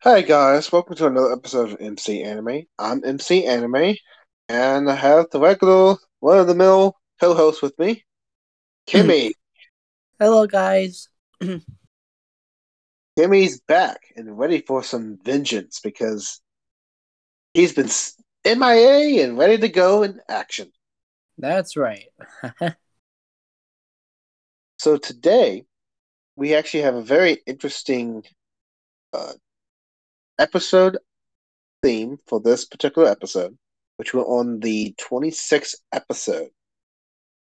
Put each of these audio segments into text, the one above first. Hey guys, welcome to another episode of MC Anime. I'm MC Anime, and I have the regular, one-of-the-mill co-host with me, Kimmy. Hello guys. Kimmy's back and ready for some vengeance because he's been MIA and ready to go in action. That's right. So today, we actually have a very interesting episode theme for this particular episode, which we're on the 26th episode.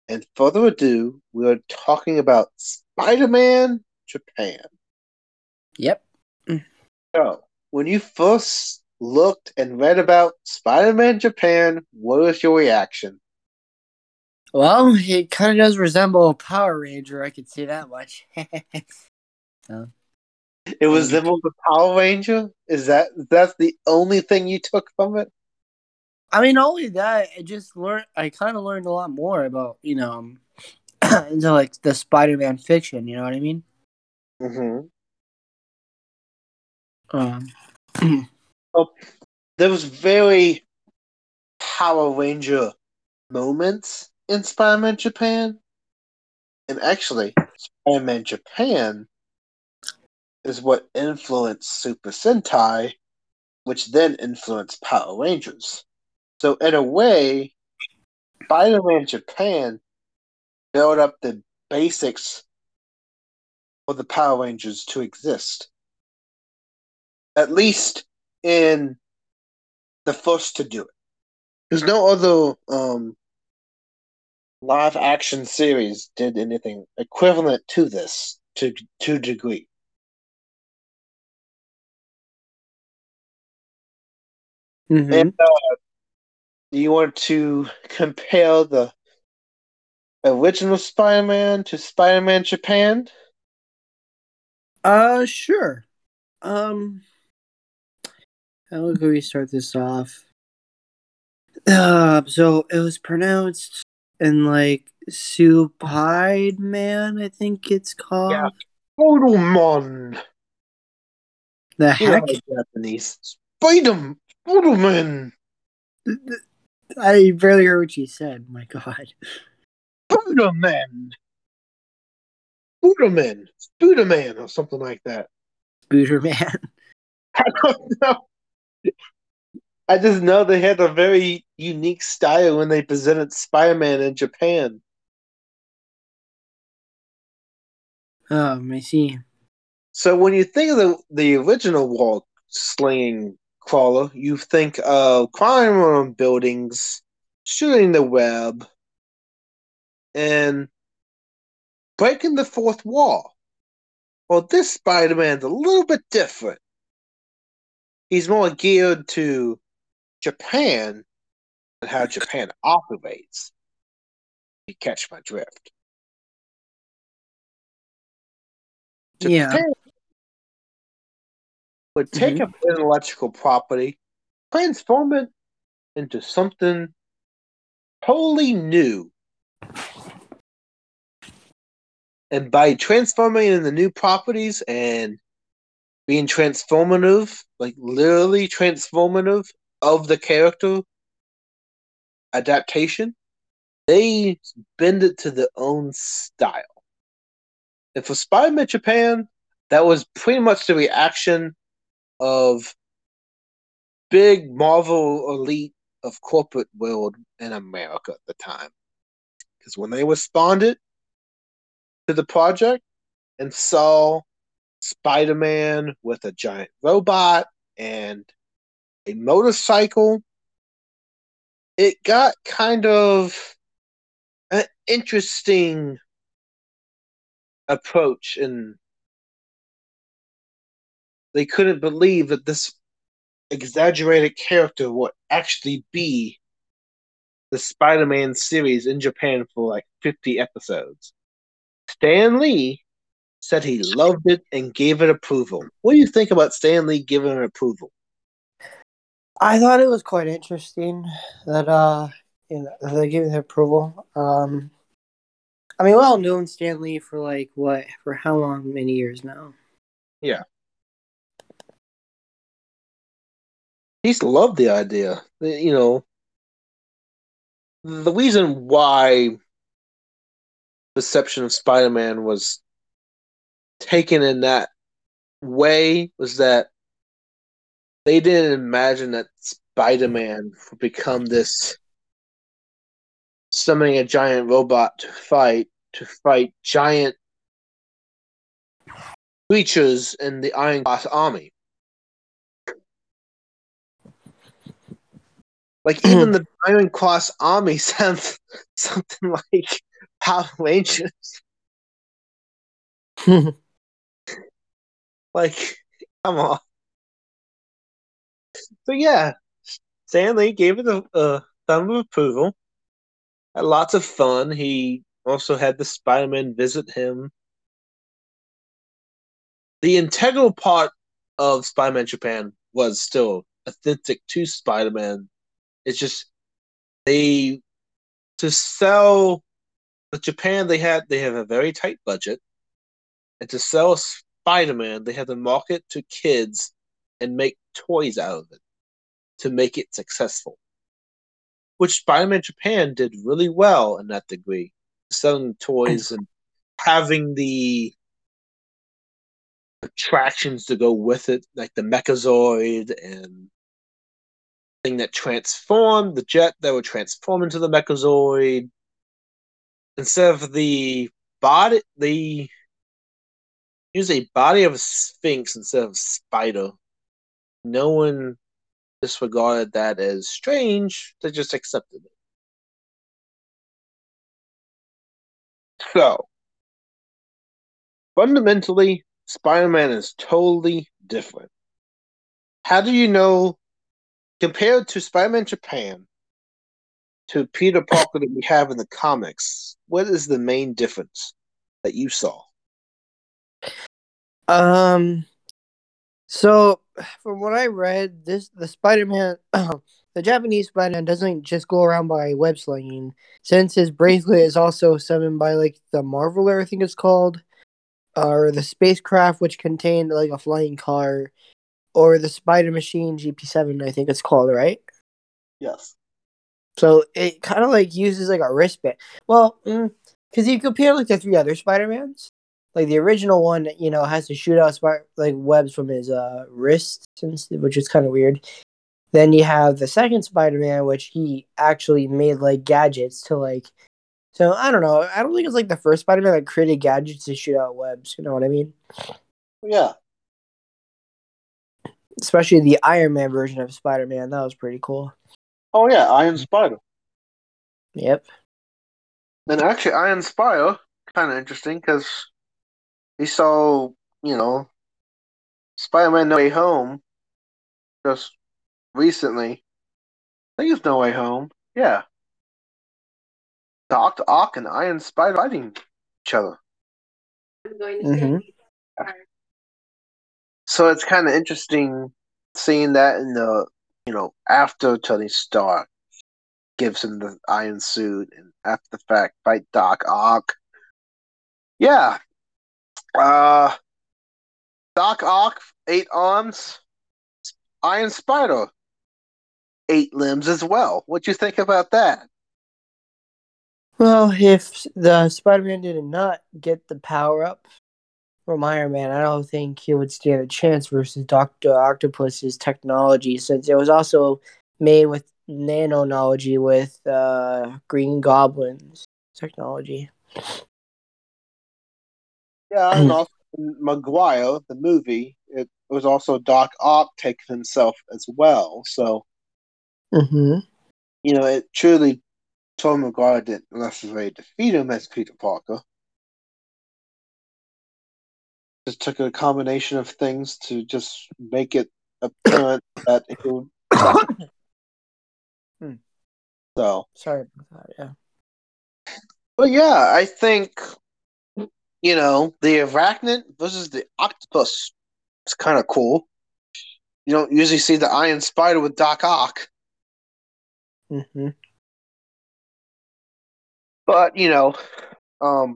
And further ado, we are talking about Spider-Man Japan. Yep. So, when you first looked and read about Spider-Man Japan, what was your reaction? Well, it kind of does resemble a Power Ranger, I can see that much. It was the Power Ranger? Is that's the only thing you took from it? I mean, only that. I kind of learned a lot more about, you know, into like the Spider-Man fiction. You know what I mean? So there was very Power Ranger moments in Spider-Man Japan, and actually, Spider-Man Japan is what influenced Super Sentai, which then influenced Power Rangers. So in a way, Spider-Man Japan built up the basics for the Power Rangers to exist. At least in the first to do it. There's no other live action series did anything equivalent to this to degree. And you want to compare the original Spider-Man to Spider-Man Japan? Sure. How can we start this off? So it was pronounced in like Supide-Man, I think it's called. Yeah, Ultraman. The heck, Japanese Spider-Man. Ultraman! I barely heard what you said, my god. Spider-Man, or something like that. Spider-Man. I don't know. I just know they had a very unique style when they presented Spider-Man in Japan. I see. So when you think of the original wall-slinging crawler, you think of climbing on buildings, shooting the web, and breaking the fourth wall. Well, this Spider-Man's a little bit different. He's more geared to Japan and how Japan operates. You catch my drift. Japan would take up intellectual property, transform it into something totally new. And by transforming into new properties and being transformative, like literally transformative of the character adaptation, they bend it to their own style. And for Spider-Man Japan, that was pretty much the reaction of big Marvel elite of corporate world in America at the time. Because when they responded to the project and saw Spider-Man with a giant robot and a motorcycle, it got kind of an interesting approach, and they couldn't believe that this exaggerated character would actually be the Spider-Man series in Japan for like 50 episodes. Stan Lee said he loved it and gave it approval. What do you think about Stan Lee giving it approval? I thought it was quite interesting that they gave it approval. I mean, we've all known Stan Lee for for how long? Many years now? Yeah. he's loved the idea. You know, the reason why perception of Spider-Man was taken in that way was that they didn't imagine that Spider-Man would become this summoning a giant robot to fight giant creatures in the Iron Cross Army. Like, even the Iron Cross Army sounds something like Power Rangers. Like, come on. So yeah, Stan Lee gave it a thumb of approval. Had lots of fun. He also had the Spider-Man visit him. The integral part of Spider-Man Japan was still authentic to Spider-Man. It's just to sell the Japan they have a very tight budget, and to sell Spider-Man they have to market to kids and make toys out of it to make it successful. Which Spider-Man Japan did really well in that degree. Selling toys and having the attractions to go with it, like the Mechazoid and thing that transformed, the jet that would transform into the Mechazoid. Instead of the body, they use a body of a sphinx instead of a spider. No one disregarded that as strange. They just accepted it. So, fundamentally, Spider-Man is totally different. How do you know, compared to Spider-Man Japan, to Peter Parker that we have in the comics, what is the main difference that you saw? So, from what I read, the Spider-Man, the Japanese Spider-Man doesn't just go around by web-slinging. Since his bracelet is also summoned by, like, the Marveler, I think it's called, or the spacecraft which contained, like, a flying car, or the Spider Machine GP7, I think it's called, right? Yes. So, it kind of, like, uses, like, a wristband. Well, because you compare, like, the three other Spider-Mans. Like, the original one, you know, has to shoot out, like, webs from his wrist, which is kind of weird. Then you have the second Spider-Man, which he actually made, like, gadgets to, like... So, I don't know. I don't think it's, like, the first Spider-Man that created gadgets to shoot out webs. You know what I mean? Yeah. Especially the Iron Man version of Spider-Man. That was pretty cool. Oh, yeah. Iron Spider. Yep. And actually, Iron Spider, kind of interesting, because... He saw, you know, Spider-Man No Way Home just recently. I think it's No Way Home. Yeah. Dr. Ock and Iron Spider fighting each other. So it's kind of interesting seeing that in the, you know, after Tony Stark gives him the iron suit and after the fact fight Doc Ock. Yeah. Doc Ock, 8 arms. Iron Spider, 8 limbs as well. What you think about that? Well, if the Spider-Man did not get the power-up from Iron Man, I don't think he would stand a chance versus Dr. Octopus's technology, since it was also made with nanonology with Green Goblin's technology. Yeah, and also in Maguire, the movie, it was also Doc Ock taking himself as well. So, you know, it truly, Tom Maguire didn't necessarily defeat him as Peter Parker. Just took a combination of things to just make it apparent that it would. So. Sorry about that, yeah. But yeah, I think. You know, the arachnid versus the octopus is kind of cool. You don't usually see the Iron Spider with Doc Ock. But, you know, because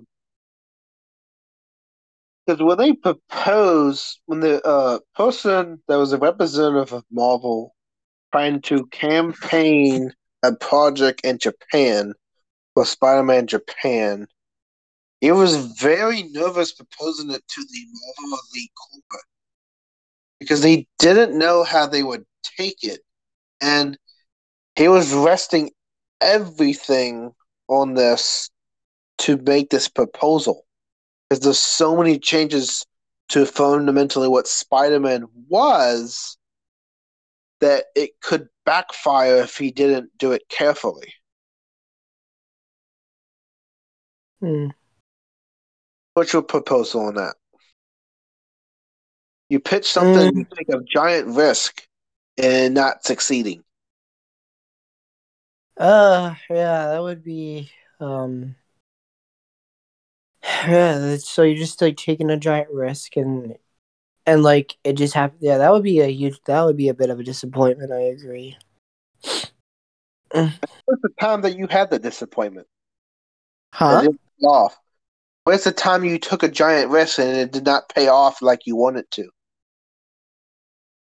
when they proposed, when the person that was a representative of Marvel trying to campaign a project in Japan for Spider-Man Japan. He was very nervous proposing it to the Marvel League corporate because they didn't know how they would take it, and he was resting everything on this to make this proposal because there's so many changes to fundamentally what Spider-Man was that it could backfire if he didn't do it carefully. What's your proposal on that? You pitch something, you take a giant risk and not succeeding. Yeah, that would be, yeah, so you're just, like, taking a giant risk and like, it just happened. Yeah, that would be a bit of a disappointment, I agree. Where's the time that you had the disappointment? Huh? It didn't pay off. Where's the time you took a giant risk and it did not pay off like you wanted to?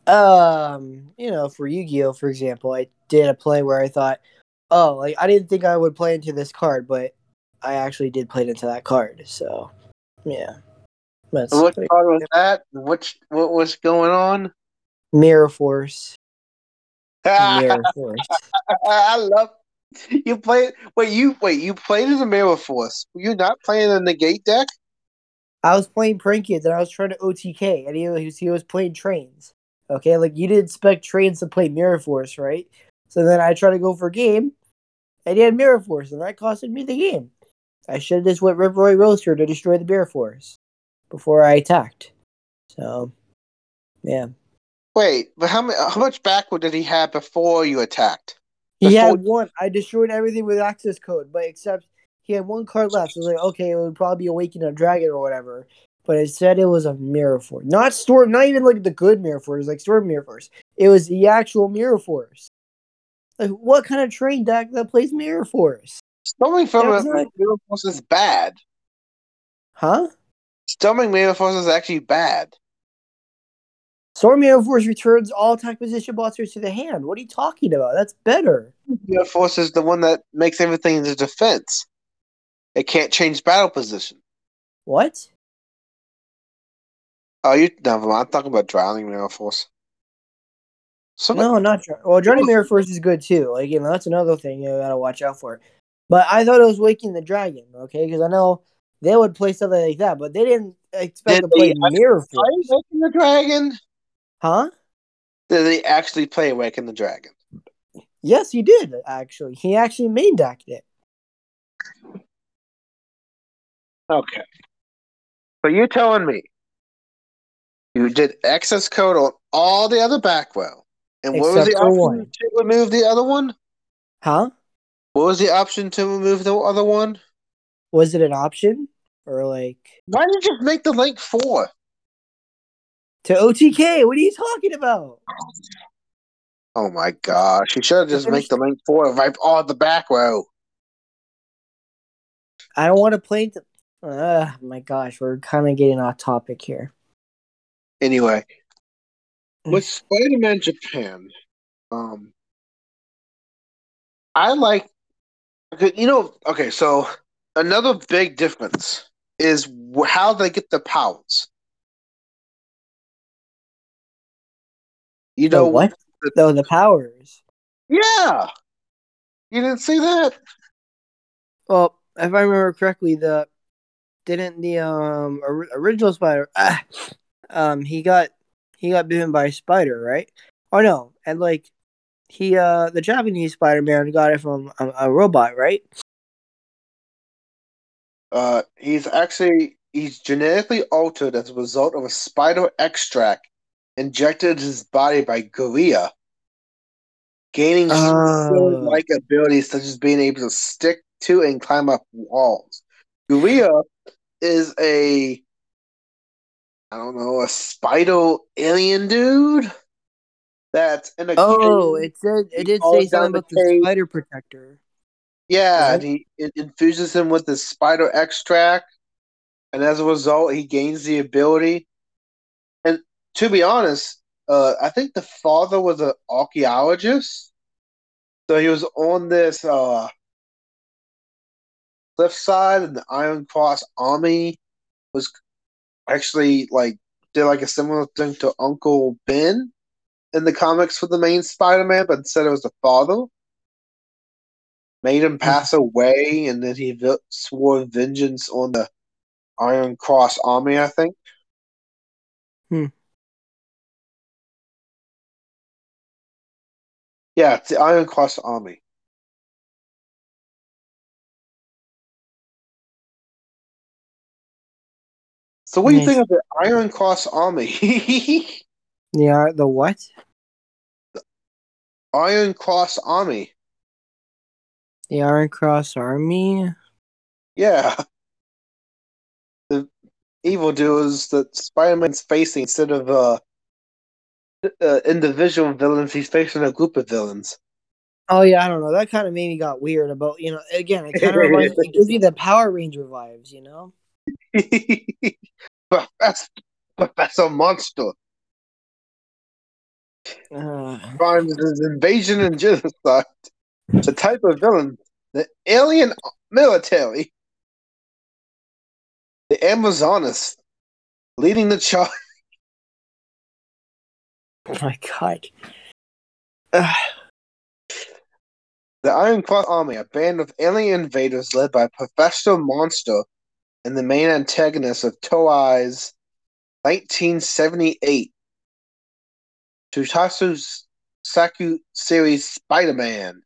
You know, for Yu-Gi-Oh, for example, I did a play where I thought, oh, like, I didn't think I would play into this card, but I actually did play it into that card, so, yeah. That's which card was that? What was going on? Mirror Force. Mirror Force. I love you played. Wait, you played as a Mirror Force. Were you not playing a Negate deck? I was playing Prankids, and I was trying to OTK, and he was playing Trains. Okay, like, you didn't expect Trains to play Mirror Force, right? So then I tried to go for a game, and he had Mirror Force, and that costed me the game. I should have just went Riveroy Roaster to destroy the Mirror Force before I attacked. So, yeah. Wait, but how much backward did he have before you attacked? He had one. I destroyed everything with access code, but except he had one card left. So I was like, okay, it would probably be Awakening of Dragon or whatever. But instead, it was a Mirror Force. Not Storm, not even like the good Mirror Force, like Storm Mirror Force. It was the actual Mirror Force. Like, what kind of train deck that plays Mirror Force? Mirror Force is bad. Huh? Storming Mirror Force is actually bad. Storm Mirror Force returns all attack position monsters to the hand. What are you talking about? That's better. Mirror Force is the one that makes everything into defense. It can't change battle position. What? Oh, you never mind. I'm talking about Drowning Mirror Force. Drowning Mirror Force is good too. Like, you know, that's another thing you gotta watch out for. But I thought it was Waking the Dragon, okay? Because I know they would play something like that, but they didn't expect to play Mirror Force. Waking the Dragon? Huh? Did they actually play Waking the Dragon? Yes, he did. Actually, he actually main decked it. Okay. So you're telling me you did access code on all the other back row. And except what was the option to remove the other one? Huh? What was the option to remove the other one? Was it an option? Or like... Why did you make the link 4? To OTK? What are you talking about? Oh my gosh. You should have just made the link 4 and wiped all the back row. I don't want to play... my gosh, we're kind of getting off topic here. Anyway... With Spider-Man Japan, I like, you know, okay, so another big difference is how they get the powers. You know what? The powers. Yeah! You didn't see that? Well, if I remember correctly, the original Spider, he got bitten by a spider, right? Oh no, and like he, the Japanese Spider-Man got it from a robot, right? He's genetically altered as a result of a spider extract injected into his body by Garia, gaining like abilities such as being able to stick to and climb up walls. Garia is a spider alien dude that's in a cave. It did say something about the spider protector. Yeah, right? It infuses him with the spider extract, and as a result, he gains the ability. And to be honest, I think the father was an archaeologist. So he was on this cliffside, and the Iron Cross Army was actually did a similar thing to Uncle Ben in the comics for the main Spider-Man, but instead it was the father. Made him pass away, and then he swore vengeance on the Iron Cross Army, I think. Yeah, it's the Iron Cross Army. So what do you think of the Iron Cross Army? The what? The Iron Cross Army. The Iron Cross Army? Yeah. The evildoers that Spider-Man's facing instead of individual villains, he's facing a group of villains. Oh, yeah, I don't know. That kind of made me got weird about, again, it kind of reminds me, it gives me the Power Ranger vibes, Professor Monster. Crimes is invasion and genocide. The type of villain, the alien military, the Amazonas, leading the charge. Oh my god. The Iron Cross Army, a band of alien invaders led by Professor Monster and the main antagonist of Toei's 1978 Tsubasa Saku series Spider-Man,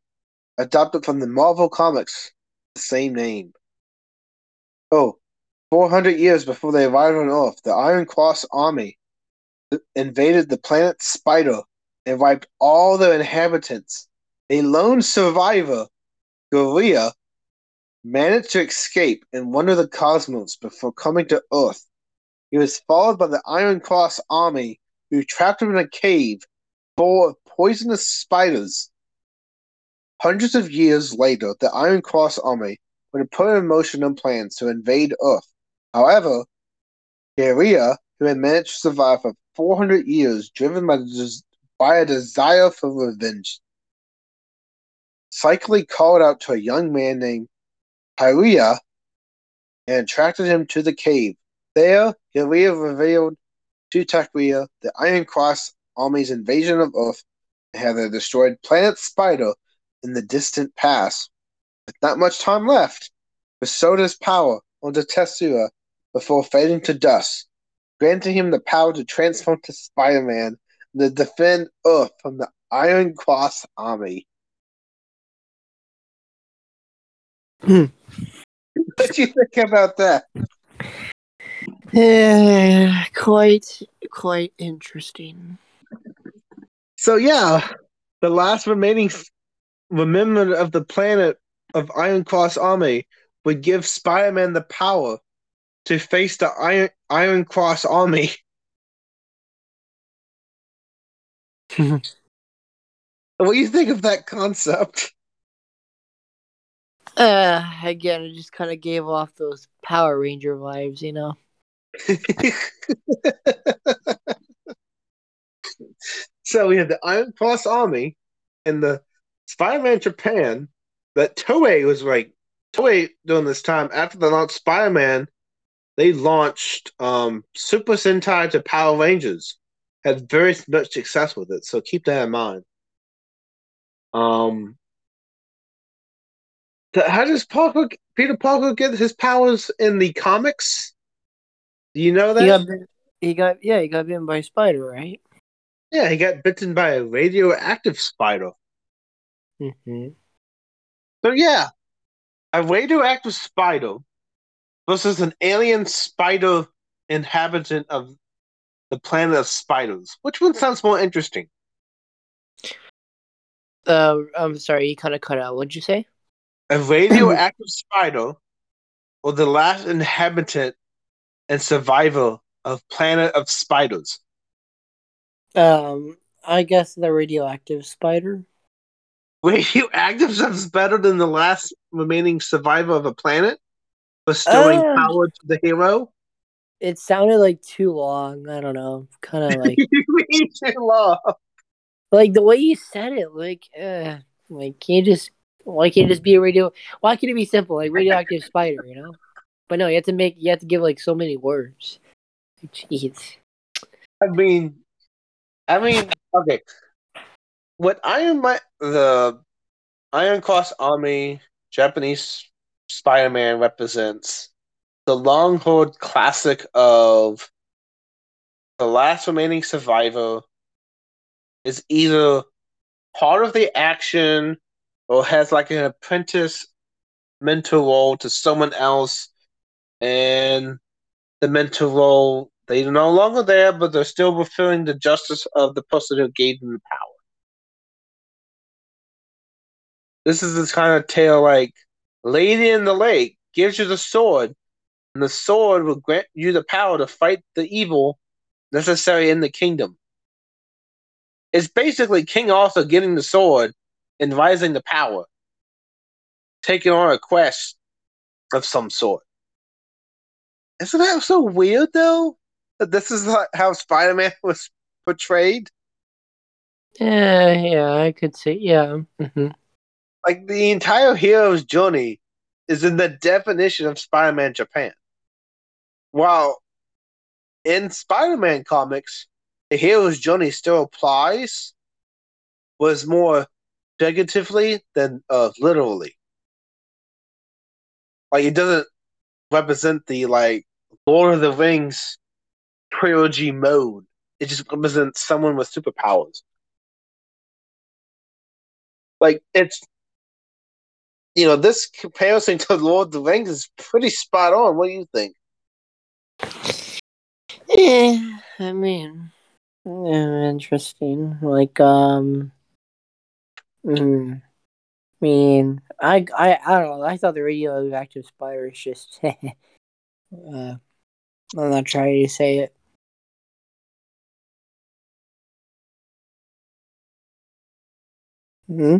adopted from the Marvel Comics, the same name. 400 years before they arrived on Earth, the Iron Cross Army invaded the planet Spider and wiped all the inhabitants. A lone survivor, Garia, managed to escape and wander the cosmos before coming to Earth. He was followed by the Iron Cross Army, who trapped him in a cave full of poisonous spiders. Hundreds of years later, the Iron Cross Army would put in motion and plans to invade Earth. However, Garia, who had managed to survive for 400 years, driven by a desire for revenge, psychically called out to a young man named Takuya and attracted him to the cave. There, Garia revealed to Takuya the Iron Cross Army's invasion of Earth and how they destroyed Planet Spider in the distant past. With not much time left, he bestowed his power onto Takuya before fading to dust, granting him the power to transform to Spider-Man and to defend Earth from the Iron Cross Army. What do you think about that? Quite interesting. So yeah, the last remaining remembrance of the planet of Iron Cross Army would give Spider-Man the power to face the Iron Cross Army. What do you think of that concept? Again, it just kind of gave off those Power Ranger vibes, So we have the Iron Cross Army and the Spider-Man Japan that Toei was Toei during this time, after they launched Spider-Man, they launched Super Sentai to Power Rangers. Had very much success with it, so keep that in mind. How does Peter Parker get his powers in the comics? Do you know that? He got bitten by a spider, right? Yeah, he got bitten by a radioactive spider. So yeah, a radioactive spider versus an alien spider inhabitant of the planet of spiders. Which one sounds more interesting? I'm sorry, you kind of cut out. What'd you say? A radioactive spider or the last inhabitant and survivor of Planet of Spiders? I guess the radioactive spider. Radioactive sounds better than the last remaining survivor of a planet, bestowing power to the hero? It sounded like too long. I don't know. Kind of like way too long. Like the way you said it, like why can't it just be a radio? Why can't it be simple like radioactive spider? You know. But no, you have to give like so many words. Jeez. I mean, okay. What the Iron Cross Army Japanese Spider-Man represents the long-held classic of the last remaining survivor is either part of the action or has like an apprentice mentor role to someone else, and the mentor role, they're no longer there, but they're still fulfilling the justice of the person who gave them the power. This kind of tale like Lady in the Lake gives you the sword, and the sword will grant you the power to fight the evil necessary in the kingdom. It's basically King Arthur getting the sword and rising to power, taking on a quest of some sort. Isn't that so weird, though? That this is how Spider-Man was portrayed? Yeah, I could see, yeah. Mm-hmm. Like, the entire hero's journey is in the definition of Spider-Man Japan. While in Spider-Man comics, the hero's journey still applies, was more figuratively than literally. Like, it doesn't represent the, like, Lord of the Rings trilogy mode. It just represents someone with superpowers. Like, it's... You know, this comparison to Lord of the Rings is pretty spot on. What do you think? Interesting. Like, I don't know. I thought the radioactive spider was just. I'm not trying to say it. Hmm.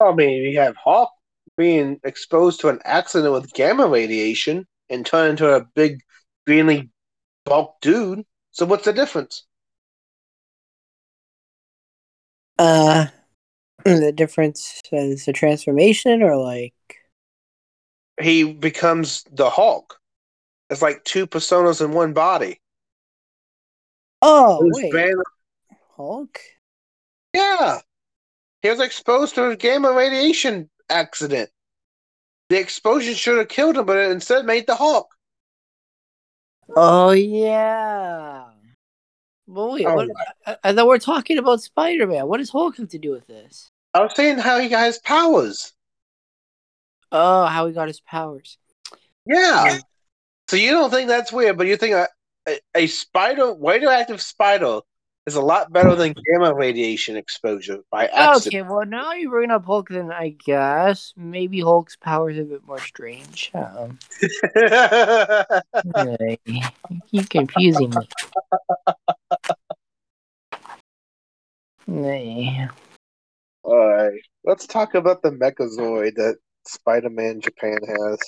I mean, you have Hawk being exposed to an accident with gamma radiation and turn into a big, greenly bulk dude. So what's the difference? The difference is a transformation, or like he becomes the Hulk. It's like two personas in one body. Oh, wait. Hulk? Yeah. He was exposed to a gamma radiation accident. The explosion should have killed him, but it instead made the Hulk. Oh, yeah. Well, wait, I thought we're talking about Spider-Man. What does Hulk have to do with this? I was saying how he got his powers. Oh, how he got his powers. Yeah. So you don't think that's weird, but you think a spider, radioactive spider, is a lot better than gamma radiation exposure by accident. Okay, well, now you bring up Hulk, then I guess maybe Hulk's power is a bit more strange. You're confusing me. All right, let's talk about the Mechazoid that Spider-Man Japan has.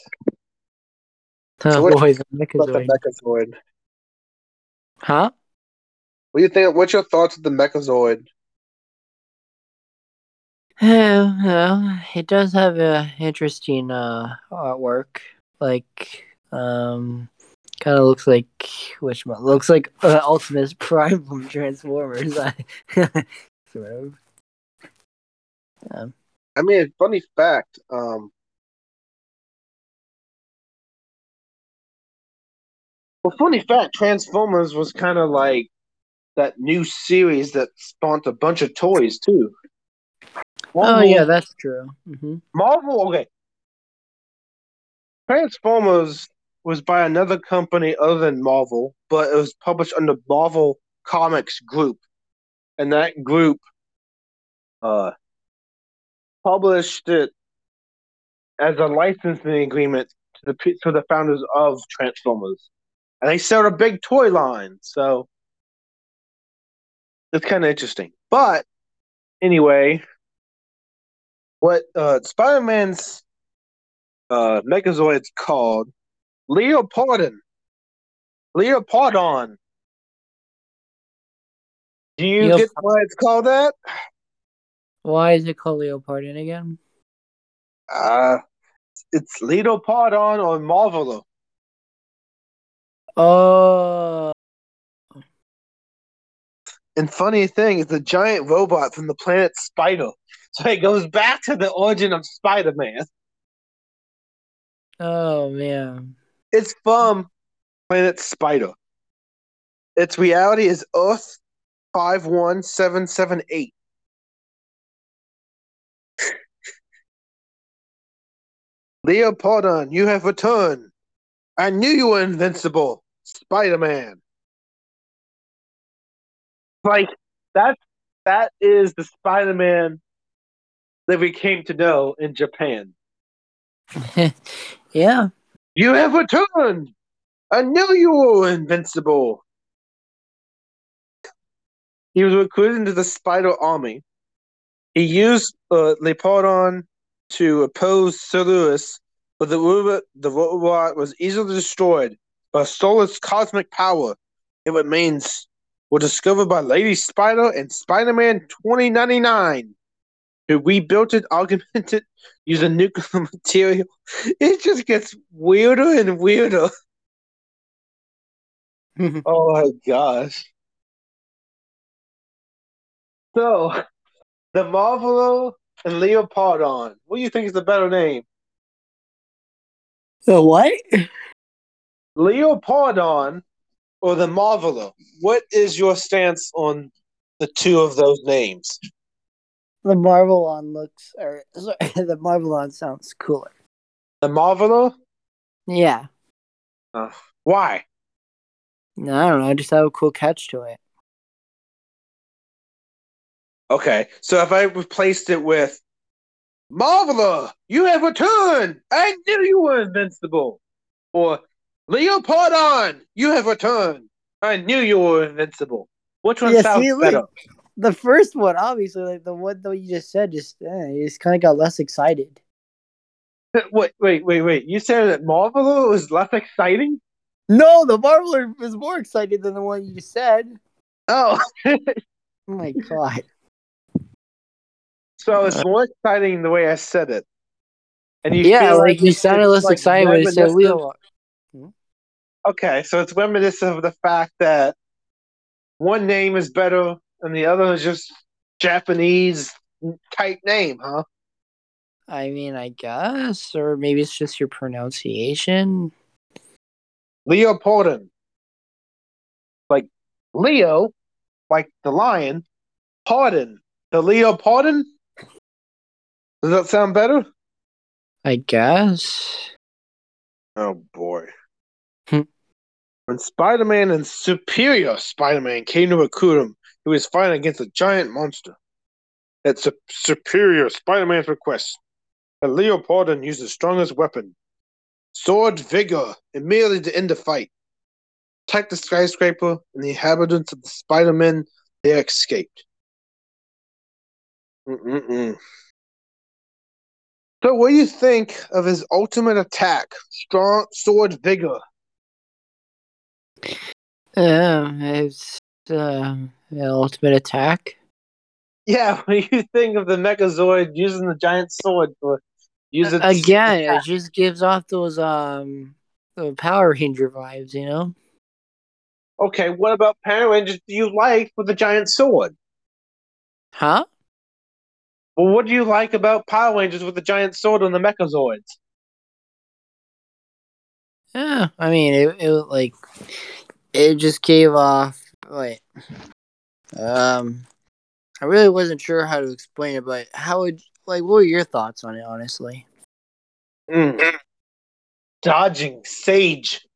The Mechazoid. Huh? What's your thoughts of the Mechazoid? Well, it does have an interesting artwork. Like, kind of looks like Ultimus Prime from Transformers. I mean, funny fact. Transformers was kind of like that new series that spawned a bunch of toys, too. Marvel, oh, yeah, that's true. Mm-hmm. Marvel, okay. Transformers was by another company other than Marvel, but it was published under Marvel Comics Group. And that group published it as a licensing agreement to the founders of Transformers. And they sold a big toy line, so... It's kind of interesting. But, anyway, what Spider-Man's Mechazoid's called Leopardon. Leopardon. Do you get why it's called that? Why is it called Leopardon again? It's Leopardon or Marveler. Oh. And funny thing, it's a giant robot from the planet Spider. So it goes back to the origin of Spider-Man. Oh, man. It's from Planet Spider. Its reality is Earth 51778. Leopardon, you have returned. I knew you were invincible, Spider-Man. Like, that is the Spider-Man that we came to know in Japan. Yeah. You have returned. I knew you were invincible. He was recruited into the Spider Army. He used Leopardon to oppose Cerberus, but the robot was easily destroyed by Solar's cosmic power. It remains were discovered by Lady Spider and Spider-Man 2099, who rebuilt it, augmented, using nuclear material. It just gets weirder and weirder. Oh my gosh. So, the Marvelo and Leopardon. What do you think is the better name? The what? Leopardon or the Marveler. What is your stance on the two of those names? The Marvelon looks, or sorry, the Marvelon sounds cooler. The Marveler? Yeah. Why? No, I don't know. I just have a cool catch to it. Okay, so if I replaced it with Marveler, you have returned! I knew you were invincible! Or Leopardon, you have returned! I knew you were invincible. Which one sounds better? Like, the first one, obviously, like the one that you just said, you just kind of got less excited. Wait. You said that Marveler was less exciting? No, the Marveler is more exciting than the one you just said. Oh. Oh my god. So it's more exciting the way I said it. And you sounded less excited when you said Leo. Okay, so it's reminiscent of the fact that one name is better and the other is just Japanese type name, huh? I mean, I guess. Or maybe it's just your pronunciation. Leopardon. Like Leo, like the lion. Pardon. The Leopardon? Does that sound better? I guess. Oh, boy. When Spider-Man and Superior Spider-Man came to recruit him, he was fighting against a giant monster. At Superior Spider-Man's request, the Leopardon used the strongest weapon, Sword Vigor, immediately to end the fight. Attacked the skyscraper, and the inhabitants of the Spider-Men there escaped. So what do you think of his ultimate attack, Sword Vigor? It's the ultimate attack. Yeah, what do you think of the Megazord using the giant sword? It just gives off those Power Ranger vibes, you know? Okay, what about Power Rangers do you like with the giant sword? Huh? Well, what do you like about Power Rangers with the giant sword on the Mechazoids? Yeah, I mean, it just gave off. Wait, I really wasn't sure how to explain it, but what were your thoughts on it, honestly? Dodging, Sage.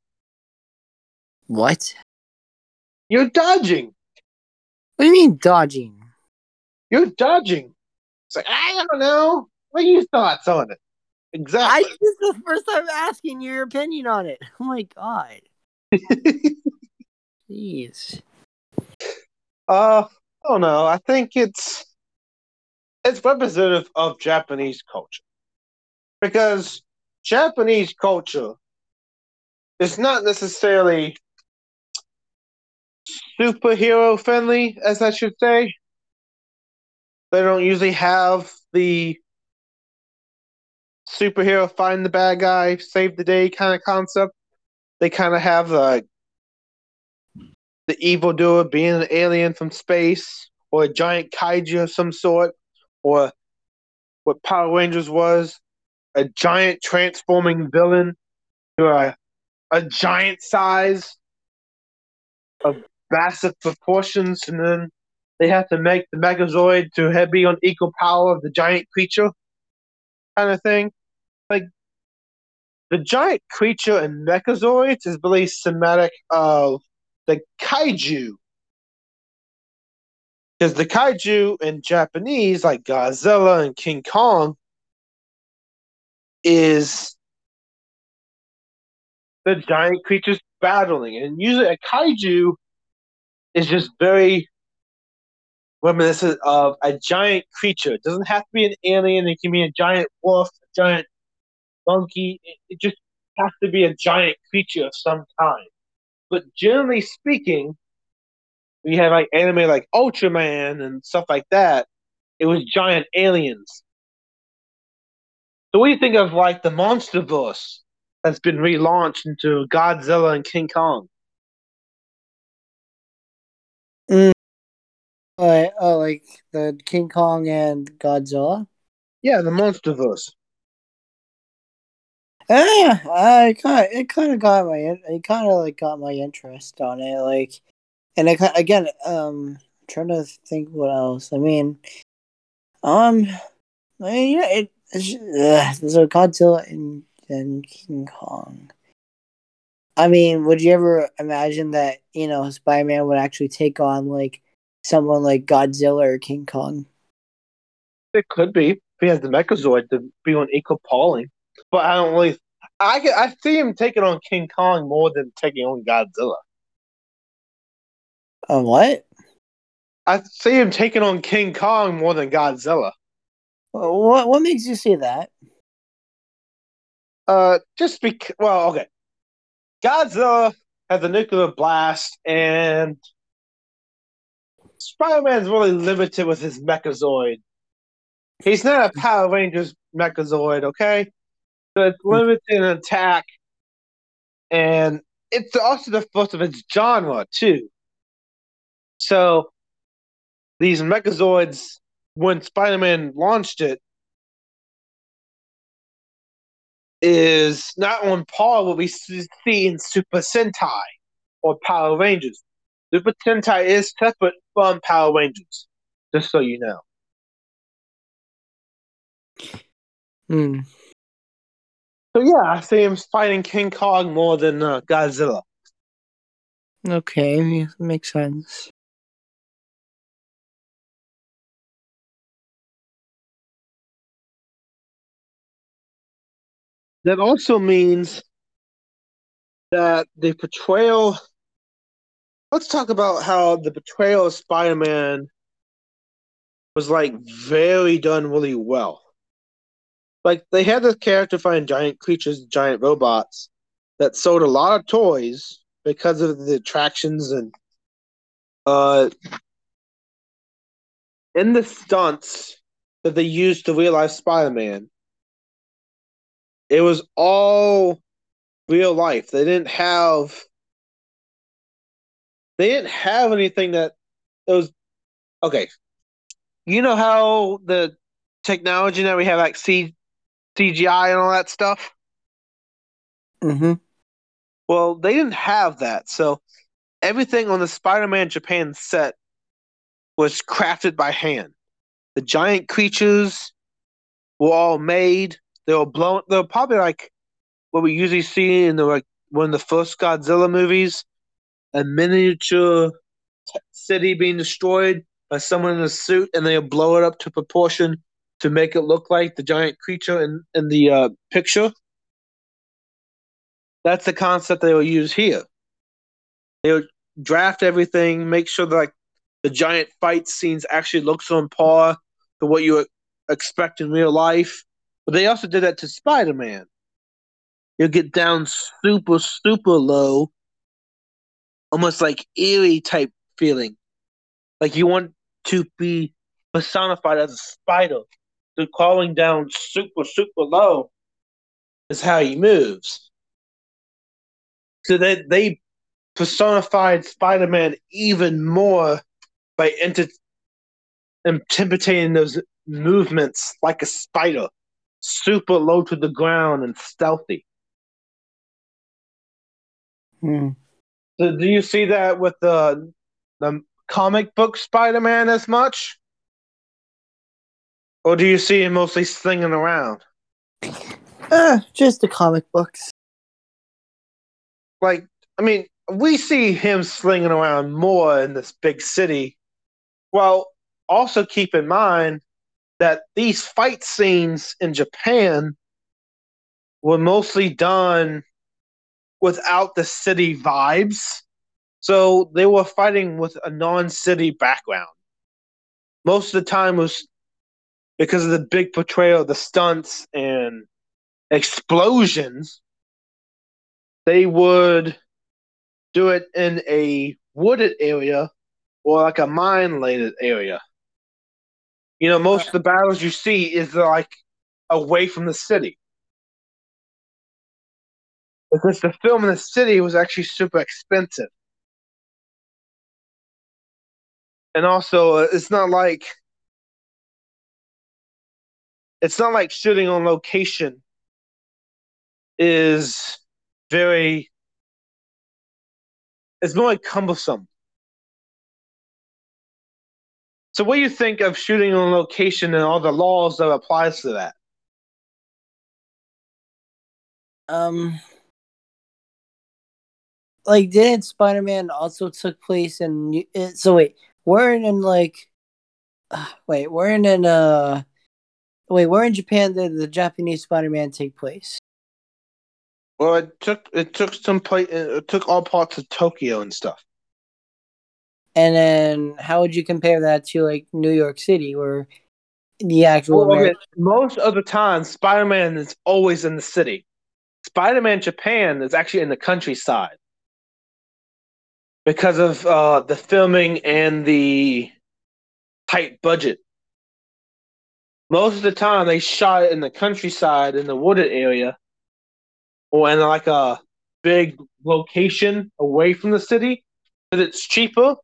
What? You're dodging. What do you mean dodging? You're dodging. It's like, I don't know. What are your thoughts on it? Exactly. This is the first time asking your opinion on it. Oh my god. Jeez. I don't know. I think it's representative of Japanese culture. Because Japanese culture is not necessarily superhero friendly, as I should say. They don't usually have the superhero find the bad guy, save the day kind of concept. They kind of have the evildoer being an alien from space, or a giant kaiju of some sort, or what Power Rangers was, a giant transforming villain to a giant size of massive proportions, and then they have to make the Megazord to be on equal power of the giant creature kind of thing. Like, the giant creature in Megazords is really thematic of the kaiju. Because the kaiju in Japanese, like Godzilla and King Kong, is the giant creatures battling. And usually a kaiju is just very reminiscent of a giant creature. It doesn't have to be an alien. It can be a giant wolf, a giant monkey. It just has to be a giant creature of some kind. But generally speaking, we had like anime like Ultraman and stuff like that. It was giant aliens. So what do you think of like the Monsterverse that's been relaunched into Godzilla and King Kong? Oh, like the King Kong and Godzilla? Yeah, the Monsterverse. Yeah, it kind of got my interest on it. Like, and I'm trying to think what else. So Godzilla and King Kong. I mean, would you ever imagine that, Spider-Man would actually take on, like, someone like Godzilla or King Kong? It could be. If he has the Megazord to be on equal polling. But I don't really... I see him taking on King Kong more than taking on Godzilla. What? I see him taking on King Kong more than Godzilla. What makes you say that? Okay. Godzilla has a nuclear blast, and Spider-Man's really limited with his Mechazord. He's not a Power Rangers Mechazord, okay? So it's limited in attack, and it's also the first of its genre, too. So these Mechazords, when Spider-Man launched it, is not on par with what we see in Super Sentai or Power Rangers. Super Sentai is separate from Power Rangers, just so you know. So yeah, I see him fighting King Kong more than Godzilla. Okay, makes sense. That also means that the portrayal... Let's talk about how the portrayal of Spider-Man was, like, very done really well. Like, they had this character fighting giant creatures, giant robots, that sold a lot of toys because of the attractions and the stunts that they used to realize Spider-Man. It was all real life. They didn't have anything that was okay. You know how the technology now we have like CGI and all that stuff? Mm-hmm. Well, they didn't have that. So everything on the Spider-Man Japan set was crafted by hand. The giant creatures were all made. They were probably like what we usually see in one of the first Godzilla movies, a miniature city being destroyed by someone in a suit, and they'll blow it up to proportion to make it look like the giant creature in the picture. That's the concept they will use here. They'll draft everything, make sure that like the giant fight scenes actually looks on par to what you expect in real life. But they also did that to Spider-Man. He'll get down super, super low, almost like eerie type feeling. Like you want to be personified as a spider. So calling down super, super low is how he moves. So they personified Spider-Man even more by intimidating those movements like a spider, super low to the ground and stealthy. So do you see that with the comic book Spider-Man as much? Or do you see him mostly slinging around? Just the comic books. Like, I mean, we see him slinging around more in this big city. Well, also keep in mind that these fight scenes in Japan were mostly done without the city vibes. So they were fighting with a non-city background. Most of the time was because of the big portrayal of the stunts and explosions, they would do it in a wooded area or like a mine-related area. You know, most of the battles you see is like away from the city. Because the film in the city was actually super expensive. And also, it's not like shooting on location is very... It's more like cumbersome. So what do you think of shooting on location and all the laws that applies to that? Like, didn't Spider-Man also took place in... So wait, where in Japan did the Japanese Spider-Man take place? Well, it took all parts of Tokyo and stuff. And then, how would you compare that to like New York City, where the actual? Well, most of the time, Spider-Man is always in the city. Spider-Man Japan is actually in the countryside because of the filming and the tight budget. Most of the time, they shot it in the countryside, in the wooded area, or in like a big location away from the city, because it's cheaper,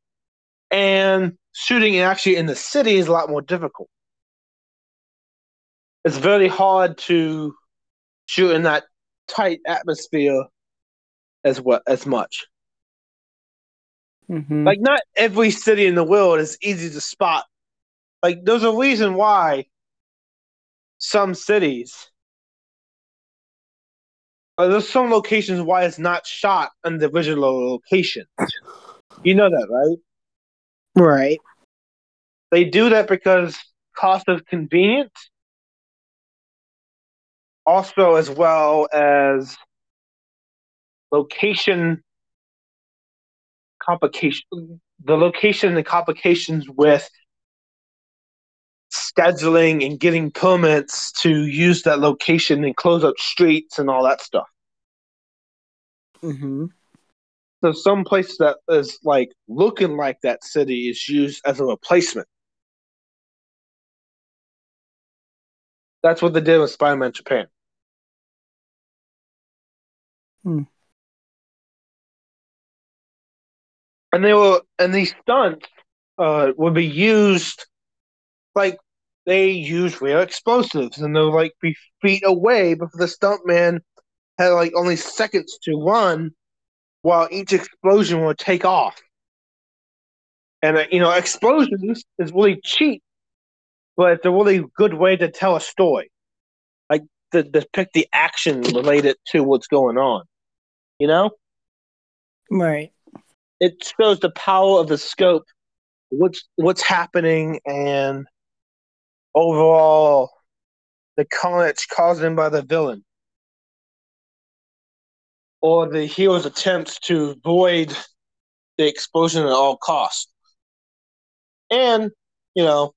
and shooting actually in the city is a lot more difficult. It's very hard to shoot in that tight atmosphere as much. Mm-hmm. Like, not every city in the world is easy to spot. Like, there's a reason why some cities, there's some locations why it's not shot on the original location. You know that, right? Right. They do that because cost of convenience, also as well as location complication, the location and complications with scheduling and getting permits to use that location and close up streets and all that stuff. Mm-hmm. So some place that is like looking like that city is used as a replacement. That's what they did with Spider-Man Japan. And these stunts would be used. Like, they use real explosives, and they'll like be feet away, but the stuntman had like only seconds to run while each explosion would take off. And explosions is really cheap, but it's a really good way to tell a story, like to depict the action related to what's going on. You know, right? It shows the power of the scope, what's happening, and overall, the carnage caused in by the villain, or the hero's attempts to avoid the explosion at all costs. And, the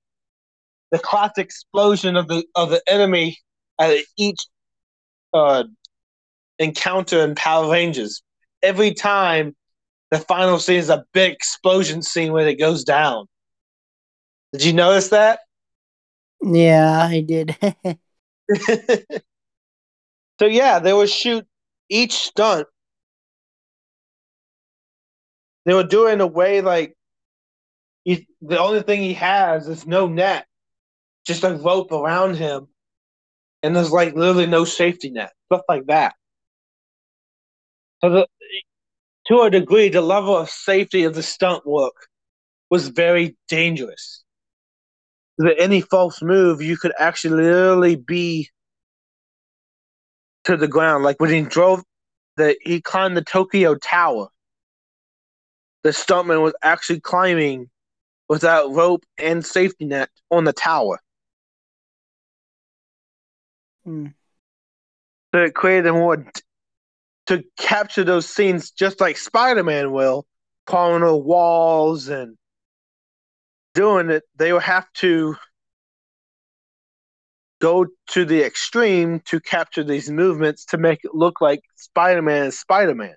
classic explosion of the enemy at each encounter in Power Rangers. Every time the final scene is a big explosion scene when it goes down. Did you notice that? Yeah, I did. So yeah, they would shoot each stunt. They would do it in a way like the only thing he has is no net, just a rope around him, and there's like literally no safety net, stuff like that. So to a degree, the level of safety of the stunt work was very dangerous. That any false move, you could actually literally be to the ground. Like when he drove, he climbed the Tokyo Tower. The stuntman was actually climbing without rope and safety net on the tower. So it created a more to capture those scenes, just like Spider-Man will, corner walls and doing it. They will have to go to the extreme to capture these movements to make it look like Spider-Man is Spider-Man.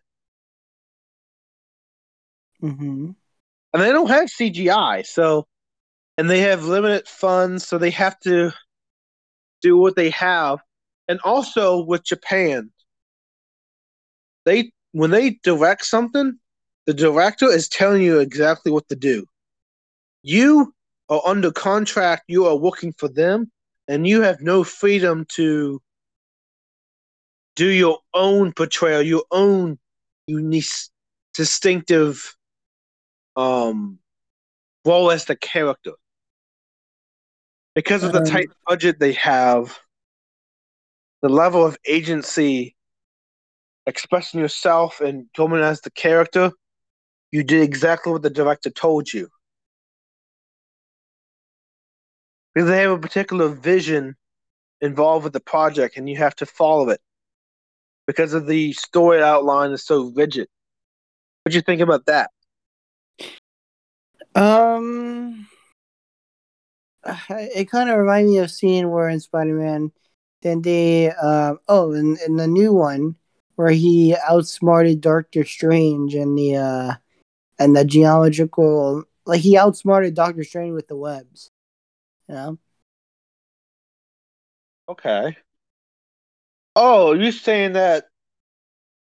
Mm-hmm. And they don't have CGI, so, and they have limited funds, so they have to do what they have. And also with Japan, when they direct something, the director is telling you exactly what to do. You are under contract, you are working for them, and you have no freedom to do your own portrayal, your own unique, distinctive role as the character. Because of the tight budget they have, the level of agency, expressing yourself and coming as the character, you did exactly what the director told you. Because they have a particular vision involved with the project, and you have to follow it. Because of the story outline is so rigid. What do you think about that? It kind of reminded me of seeing where in Spider-Man, then they in the new one where he outsmarted Doctor Strange and the geological, like he outsmarted Doctor Strange with the webs. Yeah. Okay. Oh, you're saying that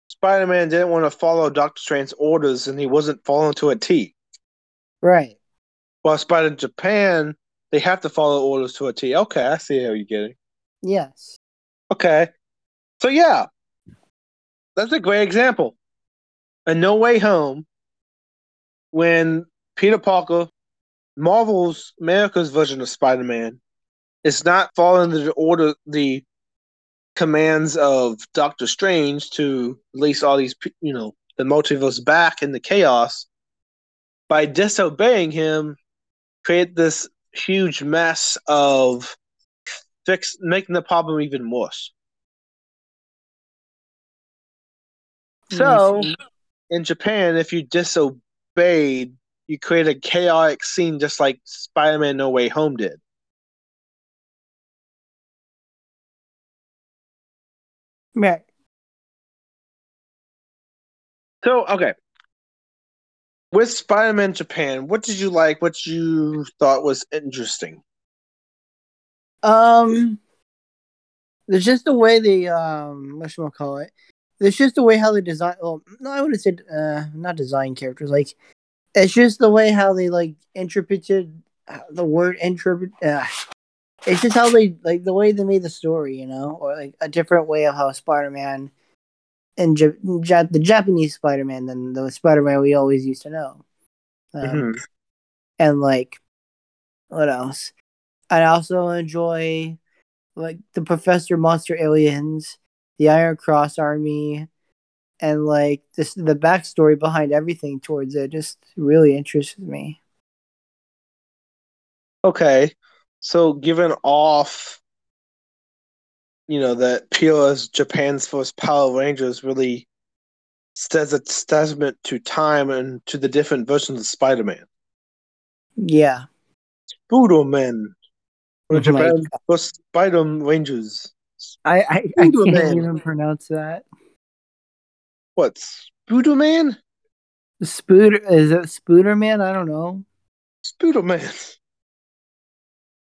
Spider-Man didn't want to follow Doctor Strange's orders and he wasn't following to a T. Right. While Spider Japan, they have to follow orders to a T. Okay, I see how you're getting. Yes. Okay. So yeah. That's a great example. In No Way Home, when Peter Parker, Marvel's America's version of Spider-Man, is not following the commands of Doctor Strange to release all these, the multiverse back in the chaos. By disobeying him, create this huge mess of making the problem even worse. So, in Japan, if you disobeyed, you create a chaotic scene just like Spider-Man No Way Home did. Right. So, okay. With Spider-Man Japan, what did you like? What you thought was interesting? There's just the way they, what should I call it? There's just the way how they design, well, no, I wouldn't say, not design characters, like, it's just the way how they, like, interpreted the word interpret. It's just how they, like, the way they made the story, or, like, a different way of how Spider-Man and the Japanese Spider-Man than the Spider-Man we always used to know. And, like, what else? I also enjoy, like, the Professor Monster Aliens, the Iron Cross Army, and, like, the backstory behind everything towards it just really interests me. Okay. So, given off, that POS Japan's first Power Rangers really says a testament to time and to the different versions of Spider-Man. Yeah. Spider-Man. Or Japan's first Spider Rangers. I can't even pronounce that. What, Spider-Man? Is it Spooderman? I don't know. Spooderman.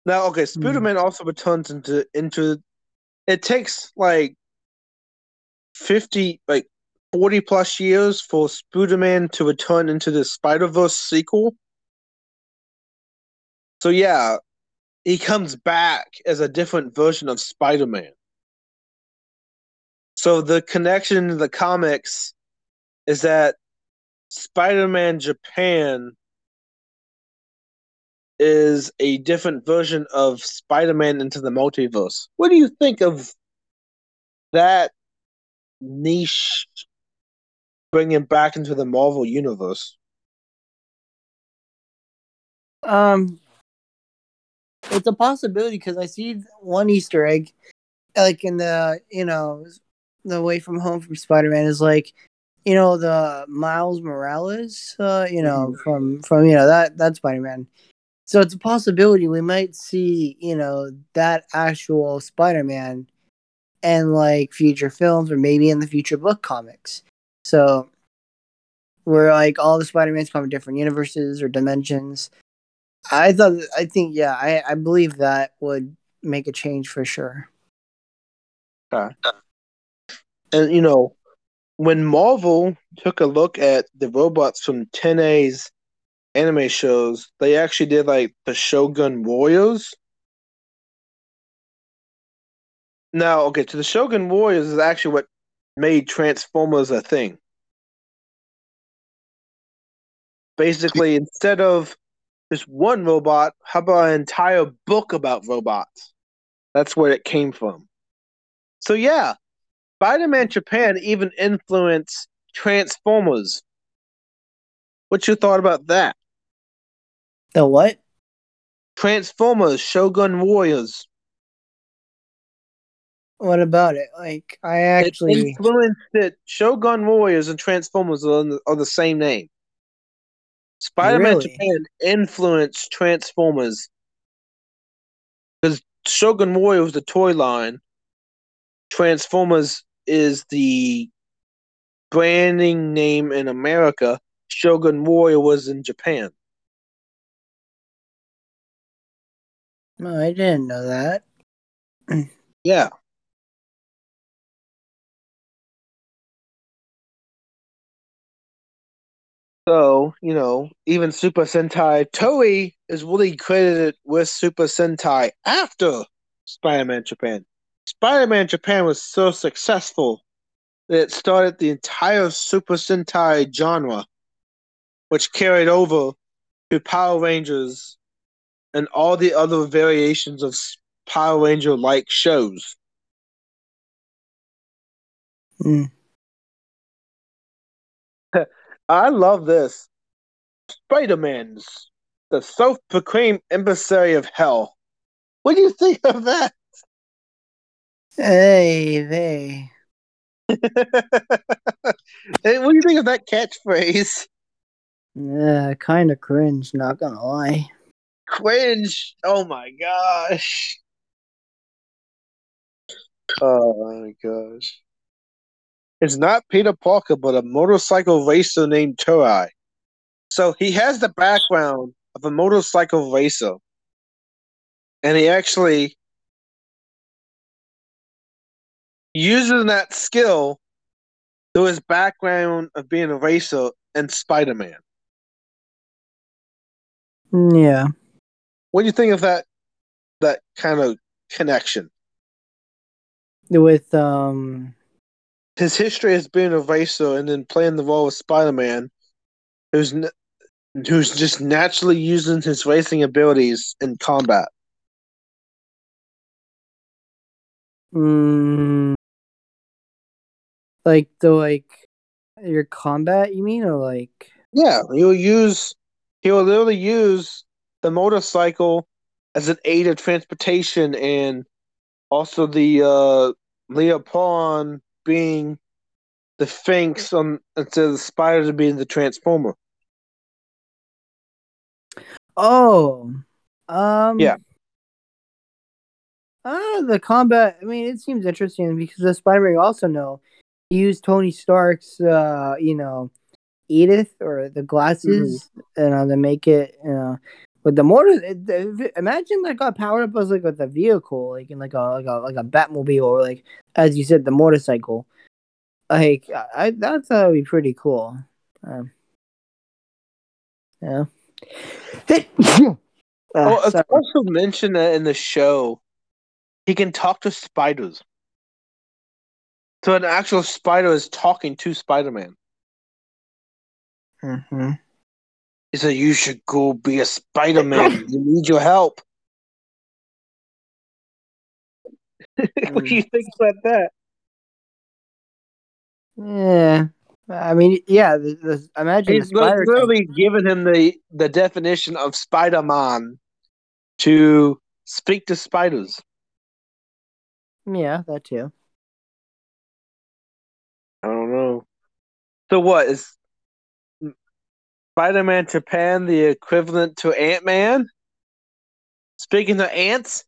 Now, okay, Spooderman also returns into. It takes like 40 plus years for Spooderman to return into the Spider-Verse sequel. So yeah, he comes back as a different version of Spider-Man. So the connection to the comics is that Spider-Man Japan is a different version of Spider-Man Into the Multiverse. What do you think of that niche bringing back into the Marvel universe? It's a possibility because I see one Easter egg, like in the the Way From Home from Spider-Man is like. You know, the Miles Morales, from that Spider-Man. So it's a possibility we might see, that actual Spider-Man in, future films or maybe in the future book comics. So where, all the Spider-Mans come from different universes or dimensions. I believe that would make a change for sure. And, when Marvel took a look at the robots from 10A's anime shows, they actually did the Shogun Warriors. Now, okay, so the Shogun Warriors is actually what made Transformers a thing. Basically, instead of just one robot, how about an entire book about robots? That's where it came from. So, yeah. Spider-Man Japan even influenced Transformers. What's your thought about that? The what? Transformers, Shogun Warriors. What about it? It influenced it. Shogun Warriors and Transformers are the same name. Spider-Man Japan influenced Transformers. Because Shogun Warriors was the toy line. Transformers is the branding name in America. Shogun Warrior was in Japan. No, I didn't know that. Yeah. So, even Super Sentai, Toei is really credited with Super Sentai after Spider-Man Japan. Spider-Man Japan was so successful that it started the entire Super Sentai genre, which carried over to Power Rangers and all the other variations of Power Ranger-like shows. Mm. I love this. Spider-Man's the self-proclaimed emissary of hell. What do you think of that? Hey. What do you think of that catchphrase? Yeah, kind of cringe, not gonna lie. Cringe? Oh my gosh. Oh my gosh. It's not Peter Parker, but a motorcycle racer named Turai. So he has the background of a motorcycle racer. And he actually using that skill through his background of being a racer and Spider-Man. Yeah. What do you think of that kind of connection? With his history as being a racer and then playing the role of Spider-Man, who's just naturally using his racing abilities in combat. Your combat, you mean, or ? Yeah, he will literally use the motorcycle as an aid of transportation, and also the Leopardon being the Sphinx instead of the spider being the Transformer. Oh, yeah. The combat. I mean, it seems interesting because the Spider-Man also used Tony Stark's Edith or the glasses, you know, to make it, you know, with the motor. Imagine like a power up was like with a vehicle, like in like a Batmobile, or like as you said, the motorcycle. Like I thought that would be pretty cool. Yeah. It's also mentioned that in the show, he can talk to spiders. So an actual spider is talking to Spider-Man. Mm-hmm. He said, "You should go be a Spider-Man. You need your help." What do you think about that? Yeah. I mean, yeah. Imagine he's literally giving him the definition of Spider-Man, to speak to spiders. Yeah, that too. I don't know. So what is Spider-Man Japan the equivalent to Ant-Man? Speaking to ants.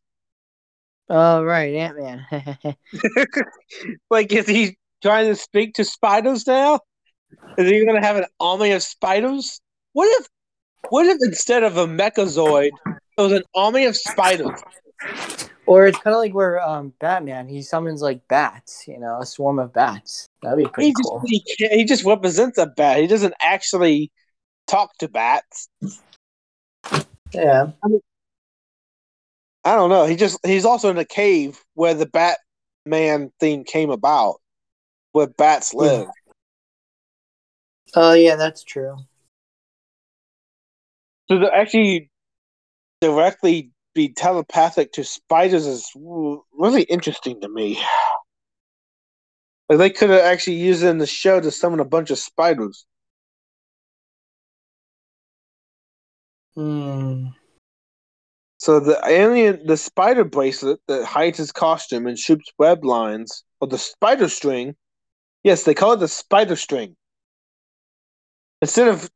Oh right, Ant-Man. Like, is he trying to speak to spiders now? Is he going to have an army of spiders? What if instead of a Mechazoid, it was an army of spiders? Or it's kind of like where Batman, he summons like bats, you know, a swarm of bats. That'd be pretty cool. He just represents a bat. He doesn't actually talk to bats. Yeah. I mean, I don't know. He's also in a cave where the Batman thing came about, where bats live. Oh, yeah, that's true. So they're actually directly be telepathic to spiders is really interesting to me. Like, they could have actually used it in the show to summon a bunch of spiders. So the alien, the spider bracelet that hides his costume and shoots web lines, or the spider string. Yes, they call it the spider string. Instead of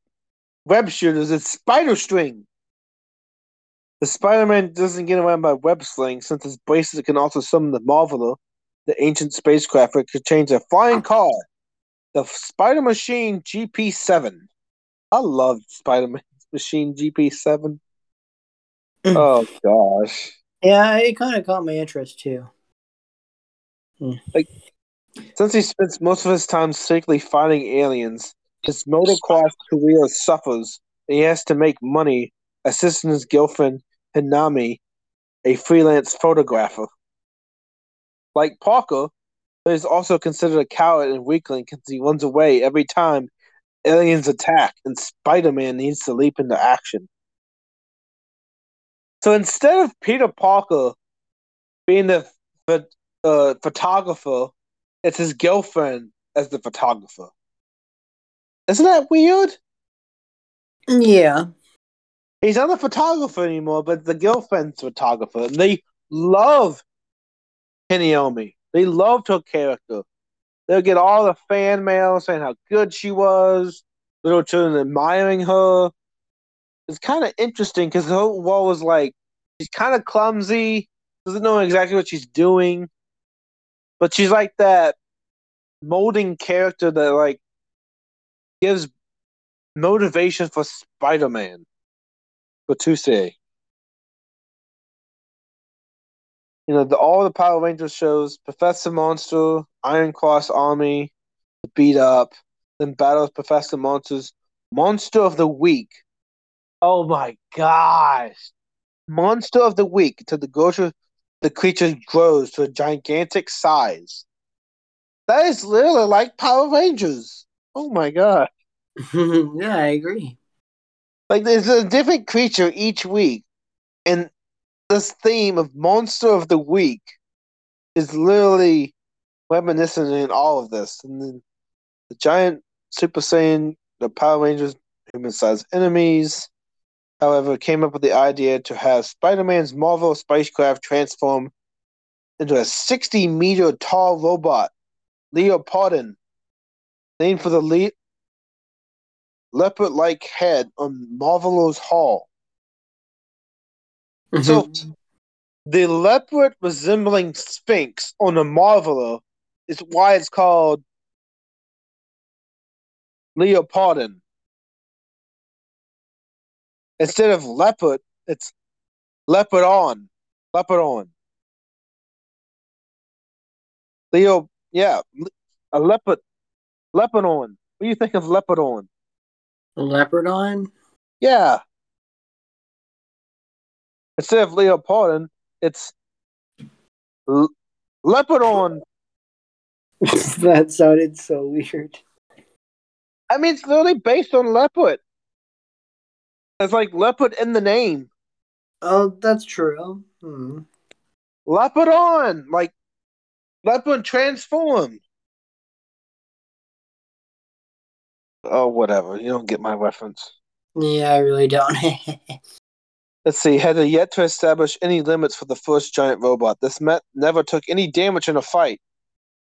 web shooters, it's spider string. The Spider-Man doesn't get around by web sling, since his bracelet can also summon the Marveler, the ancient spacecraft that could change their flying car, the Spider Machine GP7. I love Spider-Man Machine GP7. Oh, gosh. Yeah, it kind of caught my interest, too. Like, since he spends most of his time secretly fighting aliens, his motocross career suffers. He has to make money, assisting his girlfriend, Hinami, a freelance photographer. Like Parker, he is also considered a coward and weakling because he runs away every time aliens attack, and Spider-Man needs to leap into action. So instead of Peter Parker being the photographer, it's his girlfriend as the photographer. Isn't that weird? Yeah. He's not a photographer anymore, but the girlfriend's photographer. And they love Hinami. They loved her character. They'll get all the fan mail saying how good she was, little children admiring her. It's kind of interesting because the whole world was like, she's kind of clumsy, doesn't know exactly what she's doing. But she's like that molding character that like gives motivation for Spider-Man. But to say, you know, all the Power Rangers shows, Professor Monster, Iron Cross Army, beat up, then battles Professor Monster's Monster of the Week. Oh my gosh! Monster of the Week until the creature grows to a gigantic size. That is literally like Power Rangers. Oh my god! Yeah, I agree. Like, there's a different creature each week, and this theme of Monster of the Week is literally reminiscent in all of this. And then the giant Super Saiyan, the Power Rangers, human-sized enemies, however, came up with the idea to have Spider-Man's Marvel spacecraft transform into a 60-meter-tall robot, Leopardon, named for the leopard-like head on Marveler's Hall. Mm-hmm. So, the leopard-resembling Sphinx on the Marveler is why it's called Leopardon. Instead of leopard, it's Leopardon. Leopardon. Leo, yeah, a leopard. Leopardon. What do you think of Leopardon? Leopardon? Yeah. Instead of Leopardon, it's Leopardon. That sounded so weird. I mean, it's literally based on leopard. It's like leopard in the name. Oh, that's true. Hmm. Leopardon! Like, leopard transformed. Oh, whatever. You don't get my reference. Yeah, I really don't. Let's see. Had yet to establish any limits for the first giant robot. This Met never took any damage in a fight.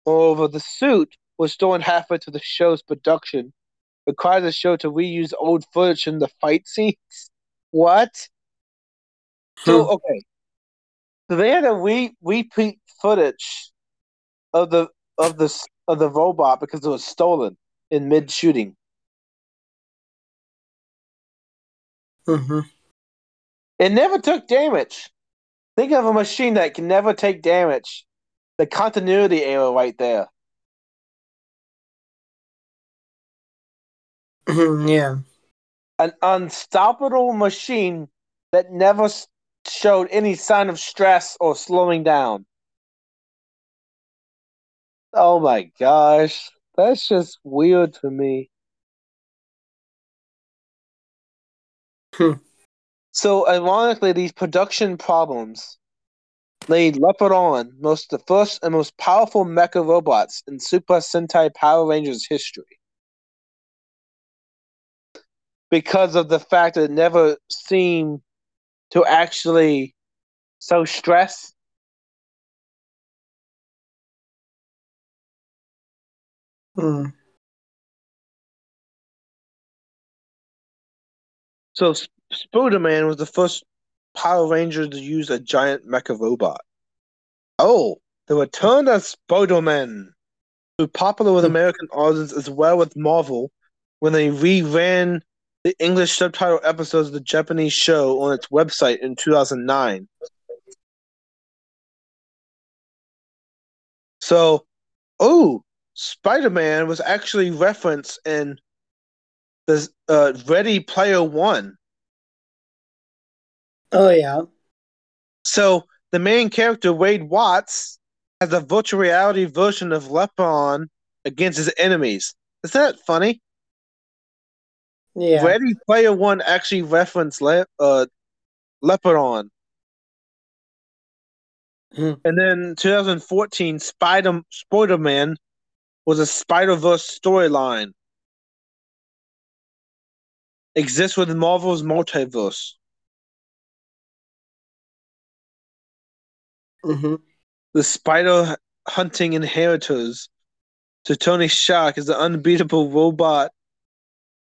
Moreover, the suit was stolen halfway through the show's production. Required the show to reuse old footage in the fight scenes. What? So, okay. So they had to repeat footage of the robot because it was stolen in mid-shooting. Mm-hmm. It never took damage. Think of a machine that can never take damage. The continuity error right there. Yeah. An unstoppable machine that never showed any sign of stress or slowing down. Oh my gosh. That's just weird to me. So, ironically, these production problems laid Leopardon, most the first and most powerful mecha robots in Super Sentai Power Rangers history. Because of the fact that it never seemed to actually show stress. So, Spider-Man was the first Power Ranger to use a giant mecha robot. Oh, the return of Spider-Man, who was popular with American audiences as well with Marvel, when they re-ran the English subtitle episodes of the Japanese show on its website in 2009. So, oh, Spider-Man was actually referenced in the Ready Player One. Oh, yeah. So, the main character, Wade Watts, has a virtual reality version of Leopardon against his enemies. Is that funny? Yeah. Ready Player One actually referenced Leopardon. And then in 2014, Spider-Man was a Spider-Verse storyline. Exists within Marvel's multiverse. The spider hunting inheritors to Tony Stark is an unbeatable robot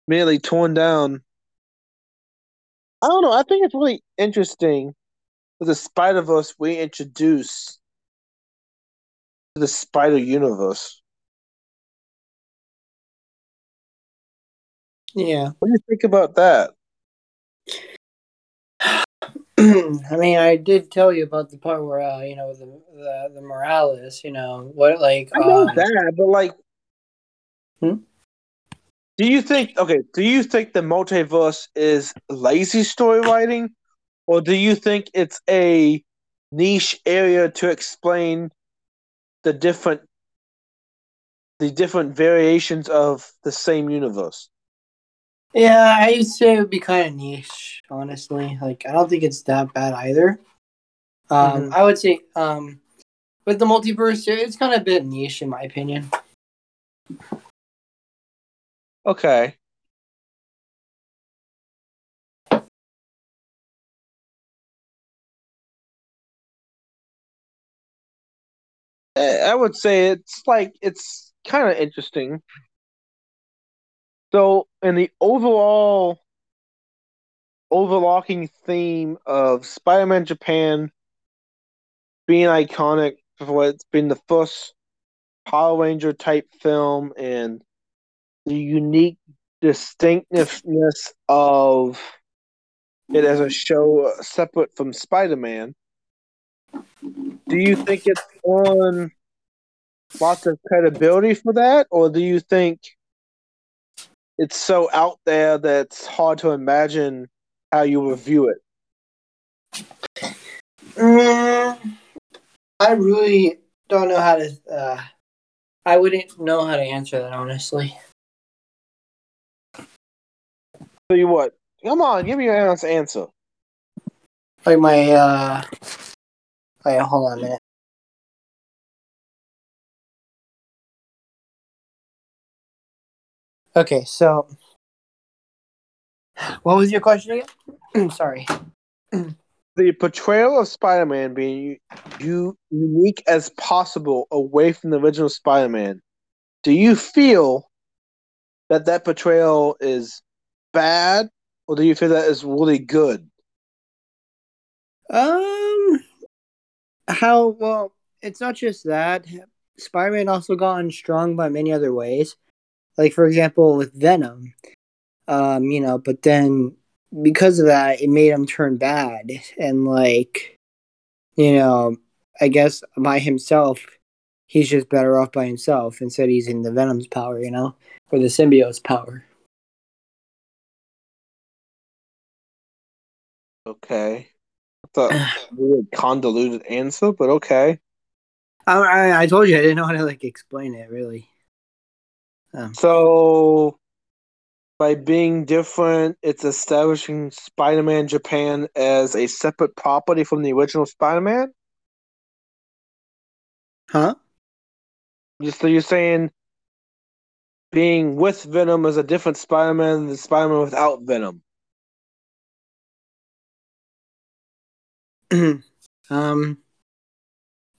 merely torn down. I don't know. I think it's really interesting that the Spider-Verse we introduce to the Spider-Universe. Yeah. What do you think about that? I mean, I did tell you about the part where, the Morales, I know that, but like, do you think the multiverse is lazy story writing, or do you think it's a niche area to explain the different variations of the same universe? Yeah, I'd say it would be kind of niche, honestly. Like, I don't think it's that bad either. I would say, with the multiverse, it's kind of a bit niche, in my opinion. Okay. I would say it's kind of interesting. So, in the overarching theme of Spider-Man Japan being iconic for it's been the first Power Ranger type film and the unique distinctiveness of it as a show separate from Spider-Man, do you think it's on lots of credibility for that, or do you think it's so out there that it's hard to imagine how you would view it? I really don't know how to... I wouldn't know how to answer that, honestly. Tell you what. Come on, give me your honest answer. Like my, Wait, hold on a minute. Okay, so... What was your question again? I'm sorry. The portrayal of Spider-Man being unique as possible away from the original Spider-Man, do you feel that that portrayal is bad, or do you feel that is really good? Well, it's not just that. Spider-Man also gotten strong by many other ways. Like, for example, with Venom. But then because of that, it made him turn bad. And, I guess by himself, he's just better off by himself. Instead, he's in the Venom's power, or the symbiote's power. Okay. That's a really convoluted answer, but okay. I told you I didn't know how to, explain it, really. So... By being different, it's establishing Spider-Man Japan as a separate property from the original Spider-Man? Huh? So you're saying being with Venom is a different Spider-Man than the Spider-Man without Venom? A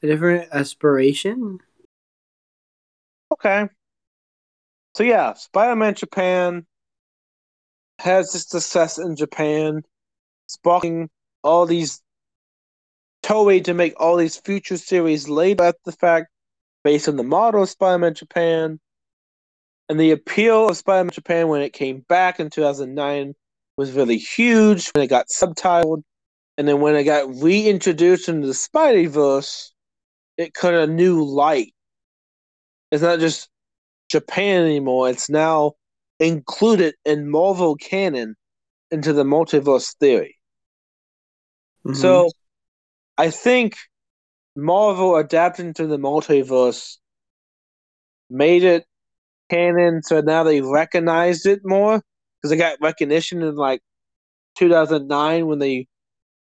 different aspiration? Okay. So yeah, Spider-Man Japan has its success in Japan, sparking all these Toei to make all these future series later at the fact, based on the model of Spider-Man Japan, and the appeal of Spider-Man Japan when it came back in 2009 was really huge when it got subtitled, and then when it got reintroduced into the Spideyverse, it caught a new light. It's not just Japan anymore, it's now included in Marvel canon into the multiverse theory. Mm-hmm. So I think Marvel adapting to the multiverse made it canon, so now they recognized it more because they got recognition in 2009 when they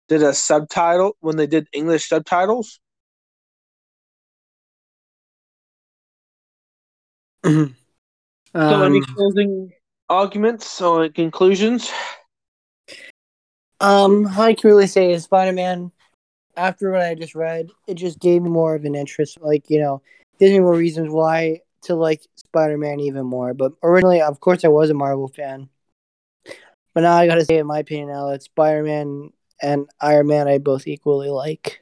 did a subtitle, when they did English subtitles. Mm-hmm. So, any closing arguments or conclusions? I can really say is Spider-Man, after what I just read, it just gave me more of an interest. Gives me more reasons why to like Spider-Man even more. But originally, of course, I was a Marvel fan. But now I gotta say, in my opinion, now that Spider-Man and Iron Man I both equally like.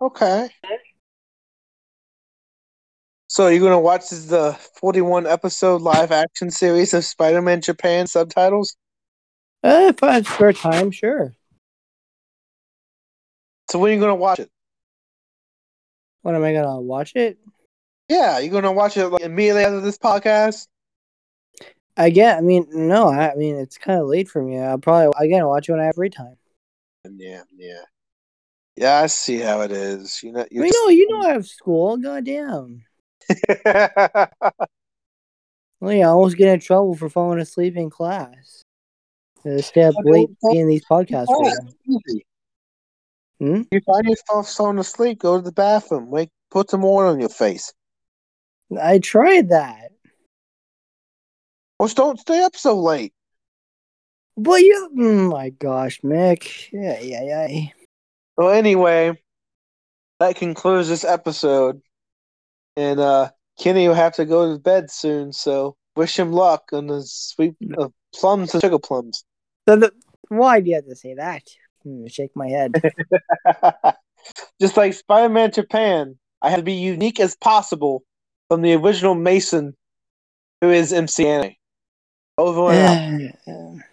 Okay. So you're going to watch the 41-episode live-action series of Spider-Man Japan subtitles? If I have spare time, sure. So when are you going to watch it? When am I going to watch it? Yeah, you're going to watch it immediately after this podcast? It's kind of late for me. I'll watch it when I have free time. Yeah. Yeah, I see how it is. I have school. Goddamn. I almost get in trouble for falling asleep in class. Stay up late in these podcasts. You find yourself falling asleep, go to the bathroom, put some water on your face. I tried that. Well, don't stay up so late. Well, you... Oh my gosh, Mick. Yeah. Well, anyway, that concludes this episode. And Kenny will have to go to bed soon, so wish him luck on the sweep of plums and sugar plums. Why do you have to say that? Shake my head. Just like Spider-Man Japan, I have to be unique as possible from the original Mason, who is MC Anime. Over and out.